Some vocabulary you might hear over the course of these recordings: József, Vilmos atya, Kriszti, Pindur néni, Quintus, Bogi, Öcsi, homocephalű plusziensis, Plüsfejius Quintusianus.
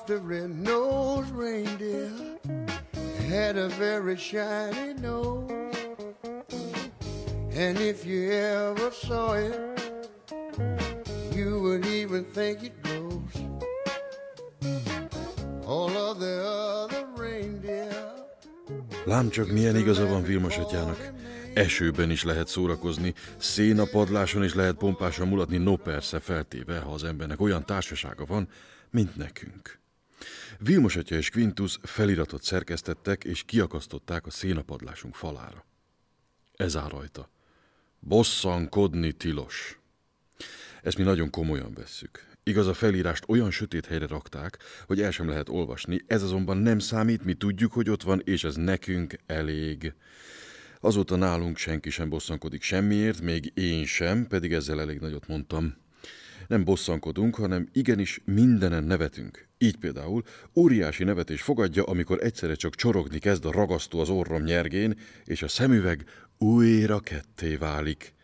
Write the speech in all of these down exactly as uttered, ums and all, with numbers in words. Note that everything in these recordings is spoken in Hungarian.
off the red-nosed reindeer had a very shiny nose, and if you ever saw it, you would even think it goes. All of the other reindeer. Lám csak milyen igaza van Vilmos atyának. Esőben is lehet szórakozni, szénapadláson is lehet pompásan mulatni, no persze, feltéve, ha az embernek olyan társasága van, mint nekünk. Vilmos atya és Quintus feliratot szerkesztettek és kiakasztották a szénapadlásunk falára. Ez áll rajta: bosszankodni tilos. Ezt mi nagyon komolyan vesszük. Igaz, a felírást olyan sötét helyre rakták, hogy el sem lehet olvasni, ez azonban nem számít, mi tudjuk, hogy ott van, és ez nekünk elég. Azóta nálunk senki sem bosszankodik semmiért, még én sem, pedig ezzel elég nagyot mondtam. Nem bosszankodunk, hanem igenis mindenen nevetünk. Így például óriási nevetés fogadja, amikor egyszerre csak csorogni kezd a ragasztó az orrom nyergén, és a szemüveg újra ketté válik.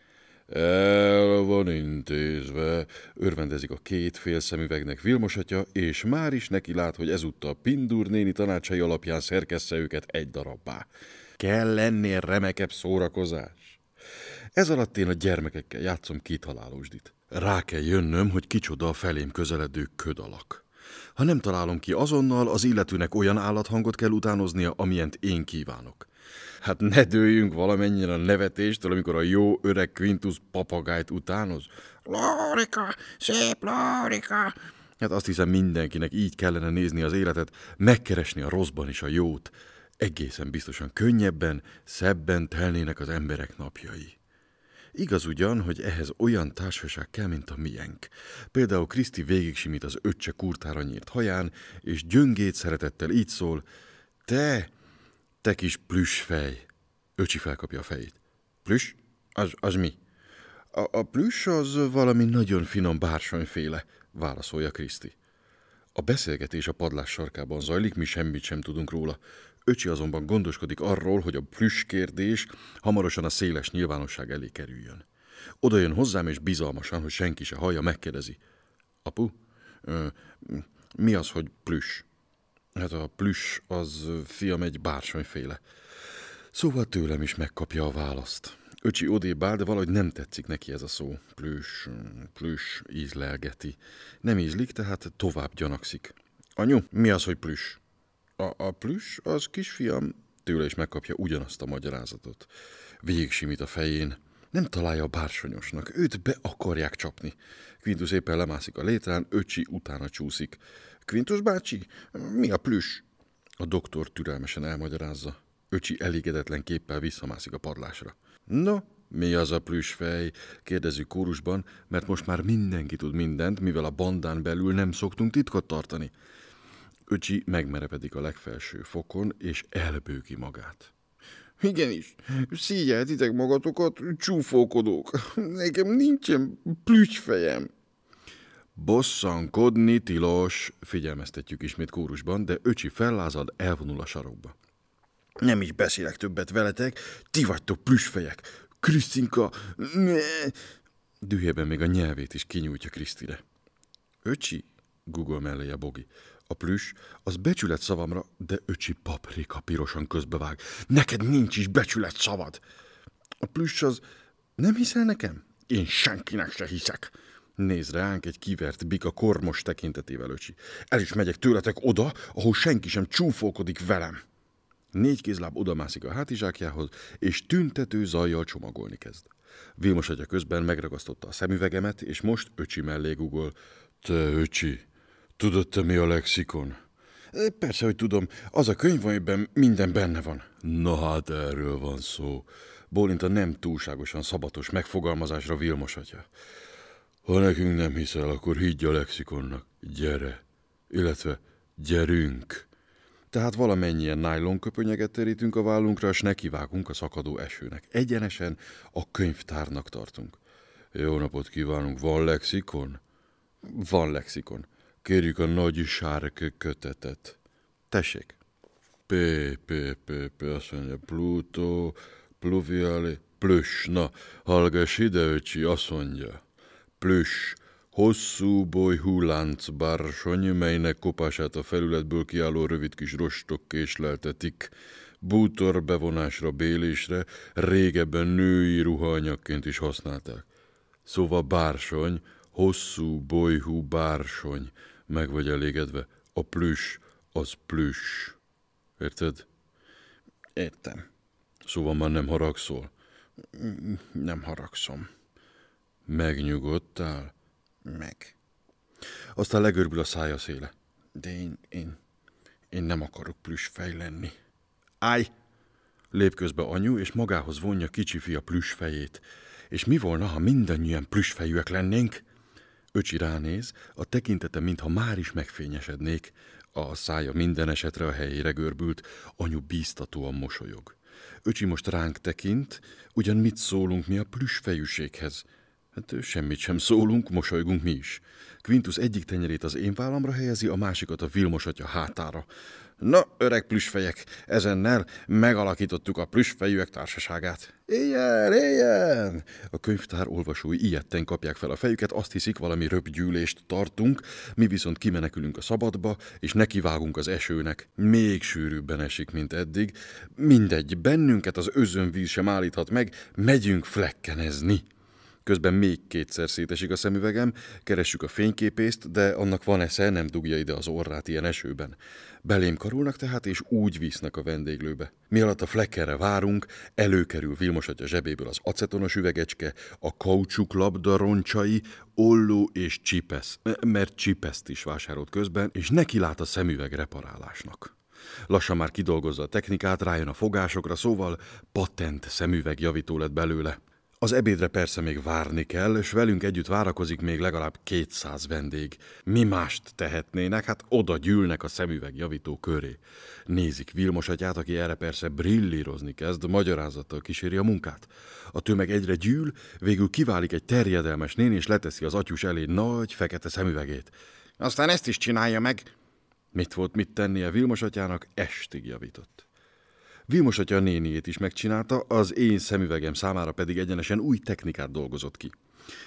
El van intézve, örvendezik a két félszemüvegnek Vilmos atya, és már is neki lát, hogy ezúttal Pindur néni tanácsai alapján szerkessze őket egy darabbá. Kell ennél remekebb szórakozás. Ez alatt én a gyermekekkel játszom kitalálósdit. Rá kell jönnöm, hogy kicsoda a felém közeledő ködalak. Ha nem találom ki azonnal, az illetőnek olyan állathangot kell utánoznia, amilyent én kívánok. Hát ne dőljünk valamennyire a nevetéstől, amikor a jó öreg Quintus papagájt utánoz. Lórika, szép Lórika! Hát azt hiszem, mindenkinek így kellene nézni az életet, megkeresni a rosszban is a jót. Egészen biztosan könnyebben, szebben telnének az emberek napjai. Igaz ugyan, hogy ehhez olyan társaság kell, mint a miénk. Például Kriszti végig simít az öccse kurtára nyírt haján, és gyöngéd szeretettel így szól: te, te kis plüsfej! Öcsi felkapja a fejét. Plüss? Az, az mi? A, a plüss az valami nagyon finom bársonyféle, válaszolja Kriszti. A beszélgetés a padlás sarkában zajlik, mi semmit sem tudunk róla. Öcsi azonban gondoskodik arról, hogy a plüss kérdés hamarosan a széles nyilvánosság elé kerüljön. Oda jön hozzám, és bizalmasan, hogy senki se hallja, megkérdezi. Apu, ö, mi az, hogy plüss? Hát a plüss az, fiam, egy bársonyféle. Szóval tőlem is megkapja a választ. Öcsi odébb áll, de valahogy nem tetszik neki ez a szó. Plüss, plüss, ízlelgeti. Nem ízlik, tehát tovább gyanakszik. Anyu, mi az, hogy plüss? A, a plüss az, kisfiam, tőle is megkapja ugyanazt a magyarázatot. Végig simít a fején. Nem találja a bársonyosnak, őt be akarják csapni. Quintus éppen lemászik a létrán, Öcsi utána csúszik. Quintus bácsi, mi a plüss? A doktor türelmesen elmagyarázza. Öcsi elégedetlen képpel visszamászik a padlásra. No, mi az a plüssfej? Kérdezzük kórusban, mert most már mindenki tud mindent, mivel a bandán belül nem szoktunk titkot tartani. Öcsi megmerepedik a legfelső fokon, és elbőki magát. Igenis, szígyeltitek magatokat, csúfókodók. Nekem nincsen plüssfejem. Bosszankodni tilos, figyelmeztetjük ismét kórusban, de Öcsi fellázad, elvonul a sarokba. Nem is beszélek többet veletek, ti vagytok plüssfejek. Krisztinka, ne! Dühében még a nyelvét is kinyújtja Krisztire. Öcsi, gugol mellé a Bogi. A plüss az becsület szavamra, de Öcsi paprika pirosan közbevág. Neked nincs is becsület szavad. A plüss az... Nem hiszel nekem? Én senkinek se hiszek. Nézd ránk egy kivert bika kormos tekintetével, Öcsi. El is megyek tőletek oda, ahol senki sem csúfolkodik velem. Négy kézláb odamászik a hátizsákjához, és tüntető zajjal csomagolni kezd. Vilmos atya közben megragasztotta a szemüvegemet, és most Öcsi mellé gugol. Te, Öcsi, tudod te, mi a lexikon? Persze, hogy tudom. Az a könyv, amiben minden benne van. Na hát, erről van szó. Bólint a nem túlságosan szabatos megfogalmazásra Vilmos atya. Ha nekünk nem hiszel, akkor higgy a lexikonnak. Gyere. Illetve gyerünk. Tehát valamennyien nájlonköpönyeget terítünk a vállunkra, és nekivágunk a szakadó esőnek. Egyenesen a könyvtárnak tartunk. Jó napot kívánunk. Van lexikon? Van lexikon. Kérjük a nagy sárk kötetet. Tessék. P, P, P, P, azt mondja, Pluto, pluviali, plüss. Na, hallgass ide, Öcsi, azt mondja. Plüss, Hosszú bolyhú láncbársony, melynek kopását a felületből kiálló rövid kis rostok késleltetik, bútor bevonásra, bélésre, régebben női ruhaanyagként is használták. Szóval bársony, hosszú bolyhú bársony, meg vagy elégedve, a plüss az plüss. Érted? Értem. Szóval már nem haragszol? Nem haragszom. Megnyugodtál? Meg. Aztán legörbül a szája széle. De én, én, én nem akarok plüssfej lenni. Állj! Lép közbe anyu, és magához vonja kicsi fia plüssfejét. És mi volna, ha mindannyian plüssfejűek lennénk? Öcsi ránéz, a tekintete, mintha már is megfényesednék. A szája minden esetre a helyére görbült, anyu bíztatóan mosolyog. Öcsi most ránk tekint, ugyan mit szólunk mi a plüssfejűséghez? Hát semmit sem szólunk, mosolygunk mi is. Quintus egyik tenyerét az én vállamra helyezi, a másikat a Vilmos atya hátára. Na, öreg plüssfejek, ezennel megalakítottuk a plüssfejűek társaságát. Éljen, éljen! A könyvtár olvasói ijetten kapják fel a fejüket, azt hiszik, valami röpgyűlést tartunk, mi viszont kimenekülünk a szabadba, és nekivágunk az esőnek. Még sűrűbben esik, mint eddig. Mindegy, bennünket az özönvíz sem állíthat meg, megyünk flekkenezni. Közben még kétszer szétesik a szemüvegem, keressük a fényképészt, de annak van esze, nem dugja ide az orrát ilyen esőben. Belém karolnak tehát, és úgy visznek a vendéglőbe. Mi alatt a flekkerre várunk, előkerül Vilmos atya zsebéből az acetonos üvegecske, a kaucsuk labda roncsai, olló és csipesz, mert csipeszt is vásárolt közben, és nekilát a szemüveg reparálásnak. Lassan már kidolgozza a technikát, rájön a fogásokra, szóval patent szemüvegjavító lett belőle. Az ebédre persze még várni kell, és velünk együtt várakozik még legalább kétszáz vendég. Mi mást tehetnének? Hát oda gyűlnek a szemüvegjavító köré. Nézik Vilmos atyát, aki erre persze brillírozni kezd, magyarázattal kíséri a munkát. A tömeg egyre gyűl, végül kiválik egy terjedelmes néni, és leteszi az atyus elé nagy fekete szemüvegét. Aztán ezt is csinálja meg. Mit volt mit tennie Vilmos atyának, estig javított. Vilmos atya a néniét is megcsinálta, az én szemüvegem számára pedig egyenesen új technikát dolgozott ki.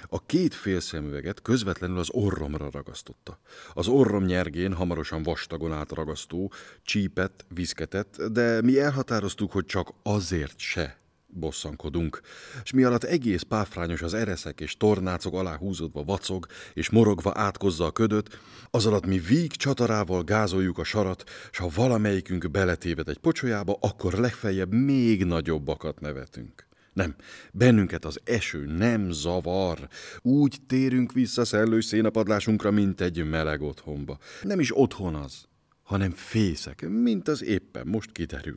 A két fél szemüveget közvetlenül az orromra ragasztotta. Az orrom nyergén hamarosan vastagon átragasztó, csípett, viszketett, de mi elhatároztuk, hogy csak azért se bosszankodunk, és mi alatt egész páfrányos az ereszek és tornácok alá húzódva vacog, és morogva átkozza a ködöt, az alatt mi víg csatarával gázoljuk a sarat, s ha valamelyikünk beletéved egy pocsolyába, akkor legfeljebb még nagyobbakat nevetünk. Nem, bennünket az eső nem zavar. Úgy térünk vissza szellős szénapadlásunkra, mint egy meleg otthonba. Nem is otthon az, hanem fészek, mint az éppen most kiderül.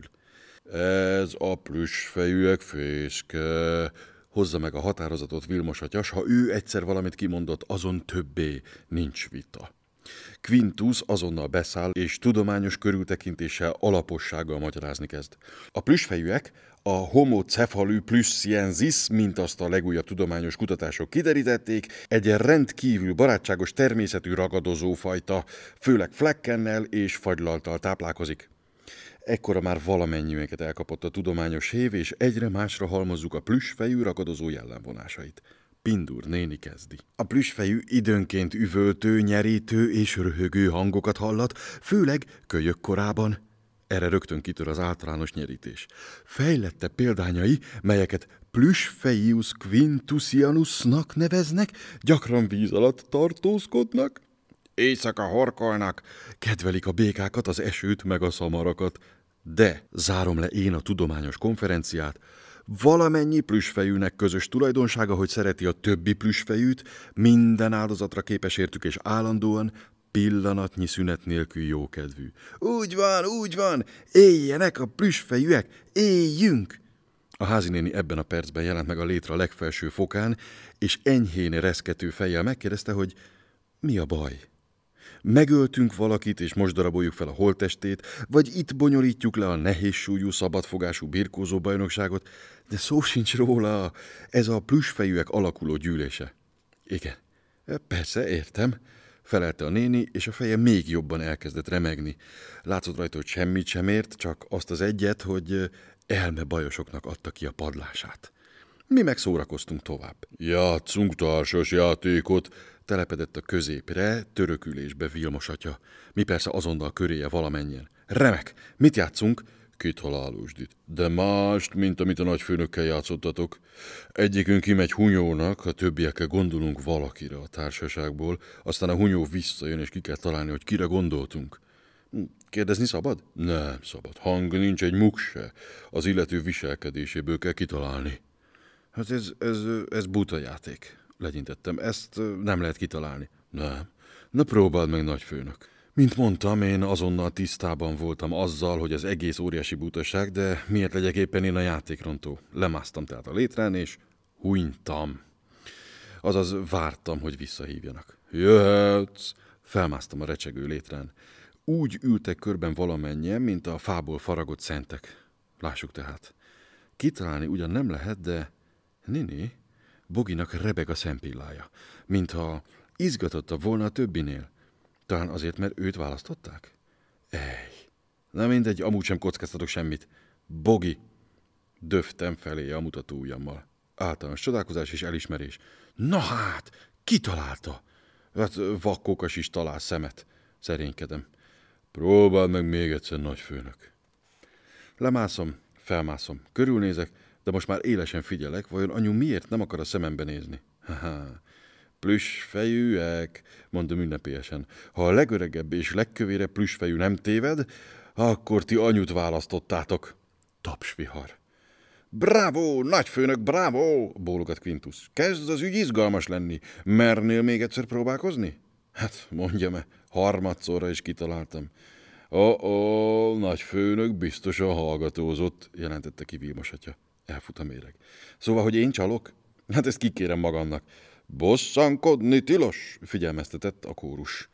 Ez a plüssfejűek fészke. Hozza meg a határozatot Vilmos atya, s ha ő egyszer valamit kimondott, azon többé nincs vita. Quintus azonnal beszáll, és tudományos körültekintéssel, alapossággal magyarázni kezd. A plüssfejűek a homocephalű plusziensis, mint azt a legújabb tudományos kutatások kiderítették, egy rendkívül barátságos természetű ragadozófajta, főleg flekkennel és fagylaltal táplálkozik. Ekkora már valamennyiünket elkapott a tudományos év, és egyre másra halmozzuk a plüssfejű ragadozó jellemvonásait. Pindur néni kezdi. A plüssfejű időnként üvöltő, nyerítő és röhögő hangokat hallat, főleg kölyök korában. Erre rögtön kitör az általános nyerítés. Fejlette példányai, melyeket Plüsfejius Quintusianusnak neveznek, gyakran víz alatt tartózkodnak. Éjszaka horkolnak, kedvelik a békákat, az esőt meg a szamarakat. De, zárom le én a tudományos konferenciát, valamennyi plüssfejűnek közös tulajdonsága, hogy szereti a többi plüssfejűt, minden áldozatra képes értük, és állandóan pillanatnyi szünet nélkül jókedvű. Úgy van, úgy van, éljenek a plüssfejűek, éljünk! A házinéni ebben a percben jelent meg a létre a legfelső fokán, és enyhén reszkető fejjel megkérdezte, hogy mi a baj? Megöltünk valakit, és most daraboljuk fel a holttestét, vagy itt bonyolítjuk le a nehézsúlyú, szabadfogású birkózó bajnokságot, de szó sincs róla, ez a plüssfejűek alakuló gyűlése. Igen, persze, értem, felelte a néni, és a feje még jobban elkezdett remegni. Látszott rajta, hogy semmit sem ért, csak azt az egyet, hogy elmebajosoknak adta ki a padlását. Mi megszórakoztunk tovább. Játszunk társas játékot, telepedett a középre, törökülésbe Vilmos atya. Mi persze azonnal köréje valamennyien. Remek, mit játszunk? Két halálósdit. De mást, mint amit a nagyfőnökkel játszottatok. Egyikünk kimegy hunyónak, a többiekkel gondolunk valakire a társaságból, aztán a hunyó visszajön, és ki kell találni, hogy kire gondoltunk. Kérdezni szabad? Nem szabad. Hang nincs egy muk se. Az illető viselkedéséből kell kitalálni. Hát ez, ez, ez buta játék, legyintettem. Ezt nem lehet kitalálni. Nem. Na próbáld meg, nagyfőnök. Mint mondtam, én azonnal tisztában voltam azzal, hogy az egész óriási butaság, de miért legyek éppen én a játékrontó? Lemásztam tehát a létrán, és hunytam. Azaz vártam, hogy visszahívjanak. Jöhetsz! Felmásztam a recsegő létrán. Úgy ültek körben valamennyien, mint a fából faragott szentek. Lássuk tehát. Kitalálni ugyan nem lehet, de... Nini, Boginak rebeg a szempillája, mintha izgatotta volna a többinél. Talán azért, mert őt választották? Ej, na mindegy, amúgy sem kockáztatok semmit. Bogi! Döftem feléje a mutató ujjammal. Általános csodálkozás és elismerés. Na hát, kitalálta! Hát vakkokas is talál szemet. Szerénykedem. Próbáld meg még egyszer, nagyfőnök. Lemászom, felmászom, körülnézek, de most már élesen figyelek, vajon anyu miért nem akar a szemembe nézni? Ha-ha. Plüsfejűek, mondom ünnepélyesen. Ha a legöregebb és legkövérebb plüsfejű nem téved, akkor ti anyut választottátok. Tapsvihar. Bravo, nagyfőnök, bravo, bólogat Quintus. Kezd az ügy izgalmas lenni. Mernél még egyszer próbálkozni? Hát, mondjam-e, harmadszorra is kitaláltam. Ó, nagyfőnök biztosan hallgatózott, jelentette ki Vilmos atya. Elfut a méreg. Szóval, hogy én csalok? Hát ezt kikérem magamnak. Bosszankodni tilos, figyelmeztetett a kórus.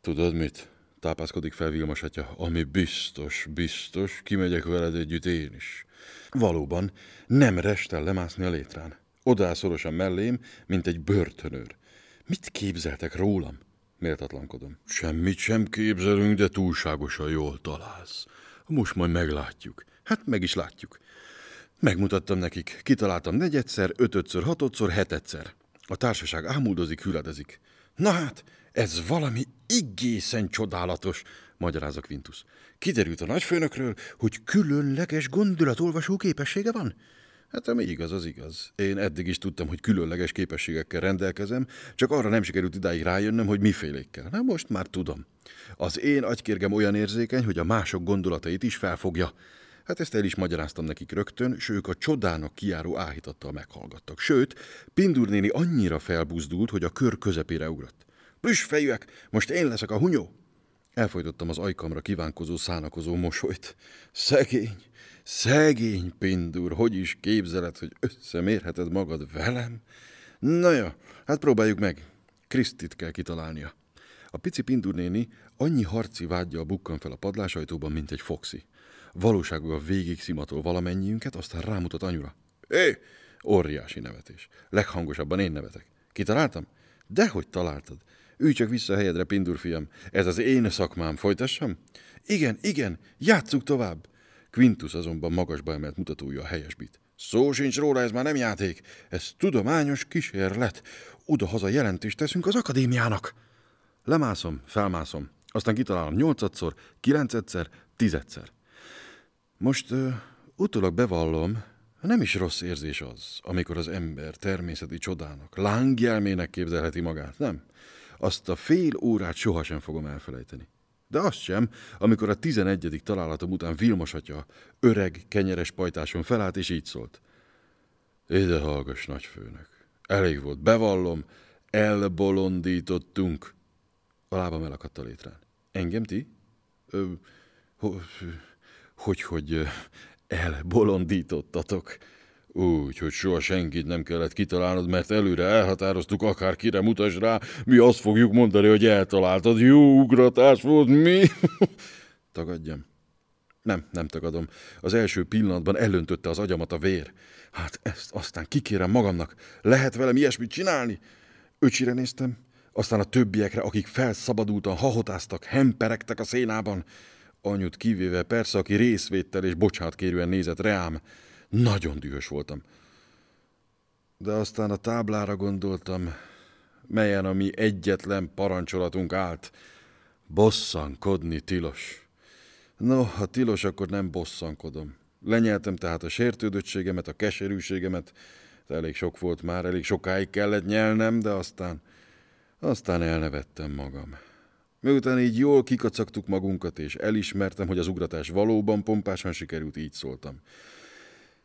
Tudod mit? Tápászkodik fel Vilmos atya. Ami biztos, biztos, kimegyek veled együtt én is. Valóban nem restel lemászni a létrán. Odáll szorosan mellém, mint egy börtönőr. Mit képzeltek rólam? Méltatlankodom. Semmit sem képzelünk, de túlságosan jól találsz. Most majd meglátjuk. Hát meg is látjuk. Megmutattam nekik. Kitaláltam negyedszer, ötödször, hatodszor, hetedszer. A társaság ámuldozik, hüledezik. Na hát, ez valami egészen csodálatos, magyarázza Quintus. Kiderült a nagyfőnökről, hogy különleges gondolatolvasó képessége van? Hát ami igaz, az igaz. Én eddig is tudtam, hogy különleges képességekkel rendelkezem, csak arra nem sikerült idáig rájönnöm, hogy mifélékkel. Na most már tudom. Az én agykérgem olyan érzékeny, hogy a mások gondolatait is felfogja. Hát ezt el is magyaráztam nekik rögtön, s ők a csodának kijáró áhítattal meghallgattak. Sőt, Pindur néni annyira felbuzdult, hogy a kör közepére ugrott. Plüsfejűek, most én leszek a hunyó! Elfojtottam az ajkamra kívánkozó, szánakozó mosolyt. Szegény, szegény Pindur, hogy is képzeled, hogy összemérheted magad velem? Na ja, hát próbáljuk meg. Krisztit kell kitalálnia. A pici Pindur néni annyi harci vággyal bukkan fel a padlásajtóban, mint egy foxi. Valóságban végig szimatol valamennyiünket, aztán rámutat anyura. Hé! Óriási nevetés. Leghangosabban én nevetek. Kitaláltam? Dehogy találtad. Ülj csak vissza a helyedre, Pindur fiam. Ez az én szakmám. Folytassam? Igen, igen, játsszuk tovább. Quintus azonban magasba emelt mutatója a helyesbít. Szó sincs róla, ez már nem játék. Ez tudományos kísérlet. Oda-haza jelentést teszünk az akadémiának. Lemászom, felmászom. Aztán kitalálom nyolcadszor, kilencedszer, tizedszer. Most uh, utólag bevallom, nem is rossz érzés az, amikor az ember természeti csodának, lángjelmének képzelheti magát, nem? Azt a fél órát sohasem fogom elfelejteni. De azt sem, amikor a tizenegyedik találatom után Vilmos atya öreg, kenyeres pajtáson felállt, és így szólt. Ide hallgass, nagyfőnök. Elég volt, bevallom, elbolondítottunk. A lábam elakadt a létrán. Engem ti? Ö, ho, Hogy-hogy elbolondítottatok. Úgy, hogy soha senkit nem kellett kitalálnod, mert előre elhatároztuk, akárkire mutasd rá, mi azt fogjuk mondani, hogy eltaláltad. Jó ugratás volt, mi? Tagadjam. Nem, nem tagadom. Az első pillanatban elöntötte az agyamat a vér. Hát ezt aztán kikérem magamnak. Lehet velem ilyesmit csinálni? Öcsire néztem, aztán a többiekre, akik felszabadultan hahotáztak, hemperegtek a szénában. Anyut kivéve persze, aki részvéttel és bocsánatkérően nézett reám. Nagyon dühös voltam. de aztán a táblára gondoltam, melyen a mi egyetlen parancsolatunk állt. Bosszankodni tilos. No, ha tilos, akkor nem bosszankodom. Lenyeltem tehát a sértődöttségemet, a keserűségemet, ez elég sok volt már, elég sokáig kellett nyelnem, de aztán, aztán elnevettem magam. Miután így jól kikacagtuk magunkat, és elismertem, hogy az ugratás valóban pompásan sikerült, így szóltam.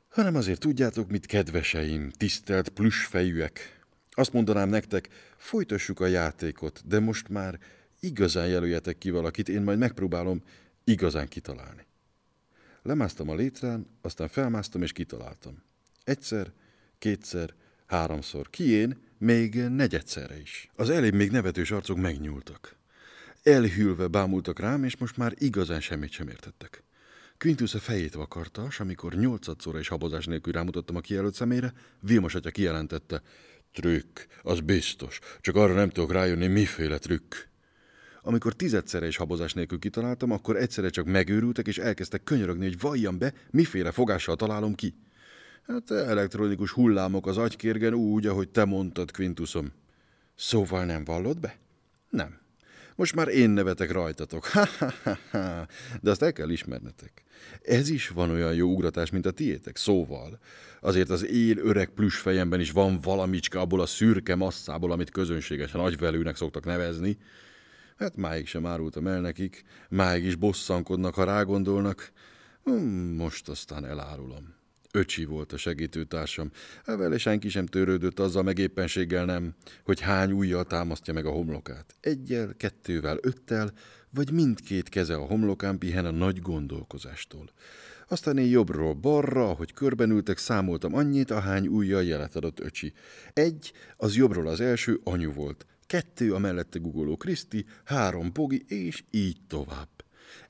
Hanem azért tudjátok, mit, kedveseim, tisztelt plüsfejűek. Azt mondanám nektek, folytassuk a játékot, de most már igazán jelöljetek ki valakit, én majd megpróbálom igazán kitalálni. Lemásztam a létrán, aztán felmásztam és kitaláltam. Egyszer, kétszer, háromszor, ki én, még negyedszerre is. Az elébb még nevetős arcok megnyúltak. Elhűlve bámultak rám, és most már igazán semmit sem értettek. Quintus a fejét vakarta, és amikor nyolcadszorra is habozás nélkül rámutattam a kijelölt szemére, Vilmos atya kijelentette, trükk, az biztos, csak arra nem tudok rájönni, miféle trükk. Amikor tizedszerre is habozás nélkül kitaláltam, akkor egyszerre csak megőrültek, és elkezdtek könyörögni, hogy valljam be, miféle fogással találom ki. Hát elektronikus hullámok az agykérgen úgy, ahogy te mondtad, Quintusom. Szóval nem vallod be? Nem. Most már én nevetek rajtatok. Ha, ha, ha, ha. De azt el kell ismernetek. Ez is van olyan jó ugratás, mint a tiétek. Szóval azért az én öreg plüsfejemben is van valamicska abból a szürke masszából, amit közönségesen agyvelőnek szoktak nevezni. Hát máig sem árultam el nekik, máig is bosszankodnak, ha rágondolnak. Most aztán elárulom. Öcsi volt a segítőtársam, vele senki sem törődött, azzal meg éppenséggel nem, hogy hány ujjal támasztja meg a homlokát. Egyel, kettővel, öttel, vagy mindkét keze a homlokán pihen a nagy gondolkozástól. Aztán én jobbról balra, ahogy körbenültek, számoltam annyit, ahány ujjal jelet adott Öcsi. Egy, az jobbról az első, anyu volt. Kettő, a mellette gugoló Kriszti, három, Bogi, és így tovább.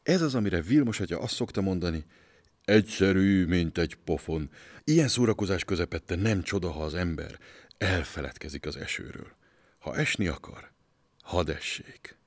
Ez az, amire Vilmos atya azt szokta mondani, egyszerű, mint egy pofon. Ilyen szórakozás közepette nem csoda, ha az ember elfeledkezik az esőről. Ha esni akar, hadd essék.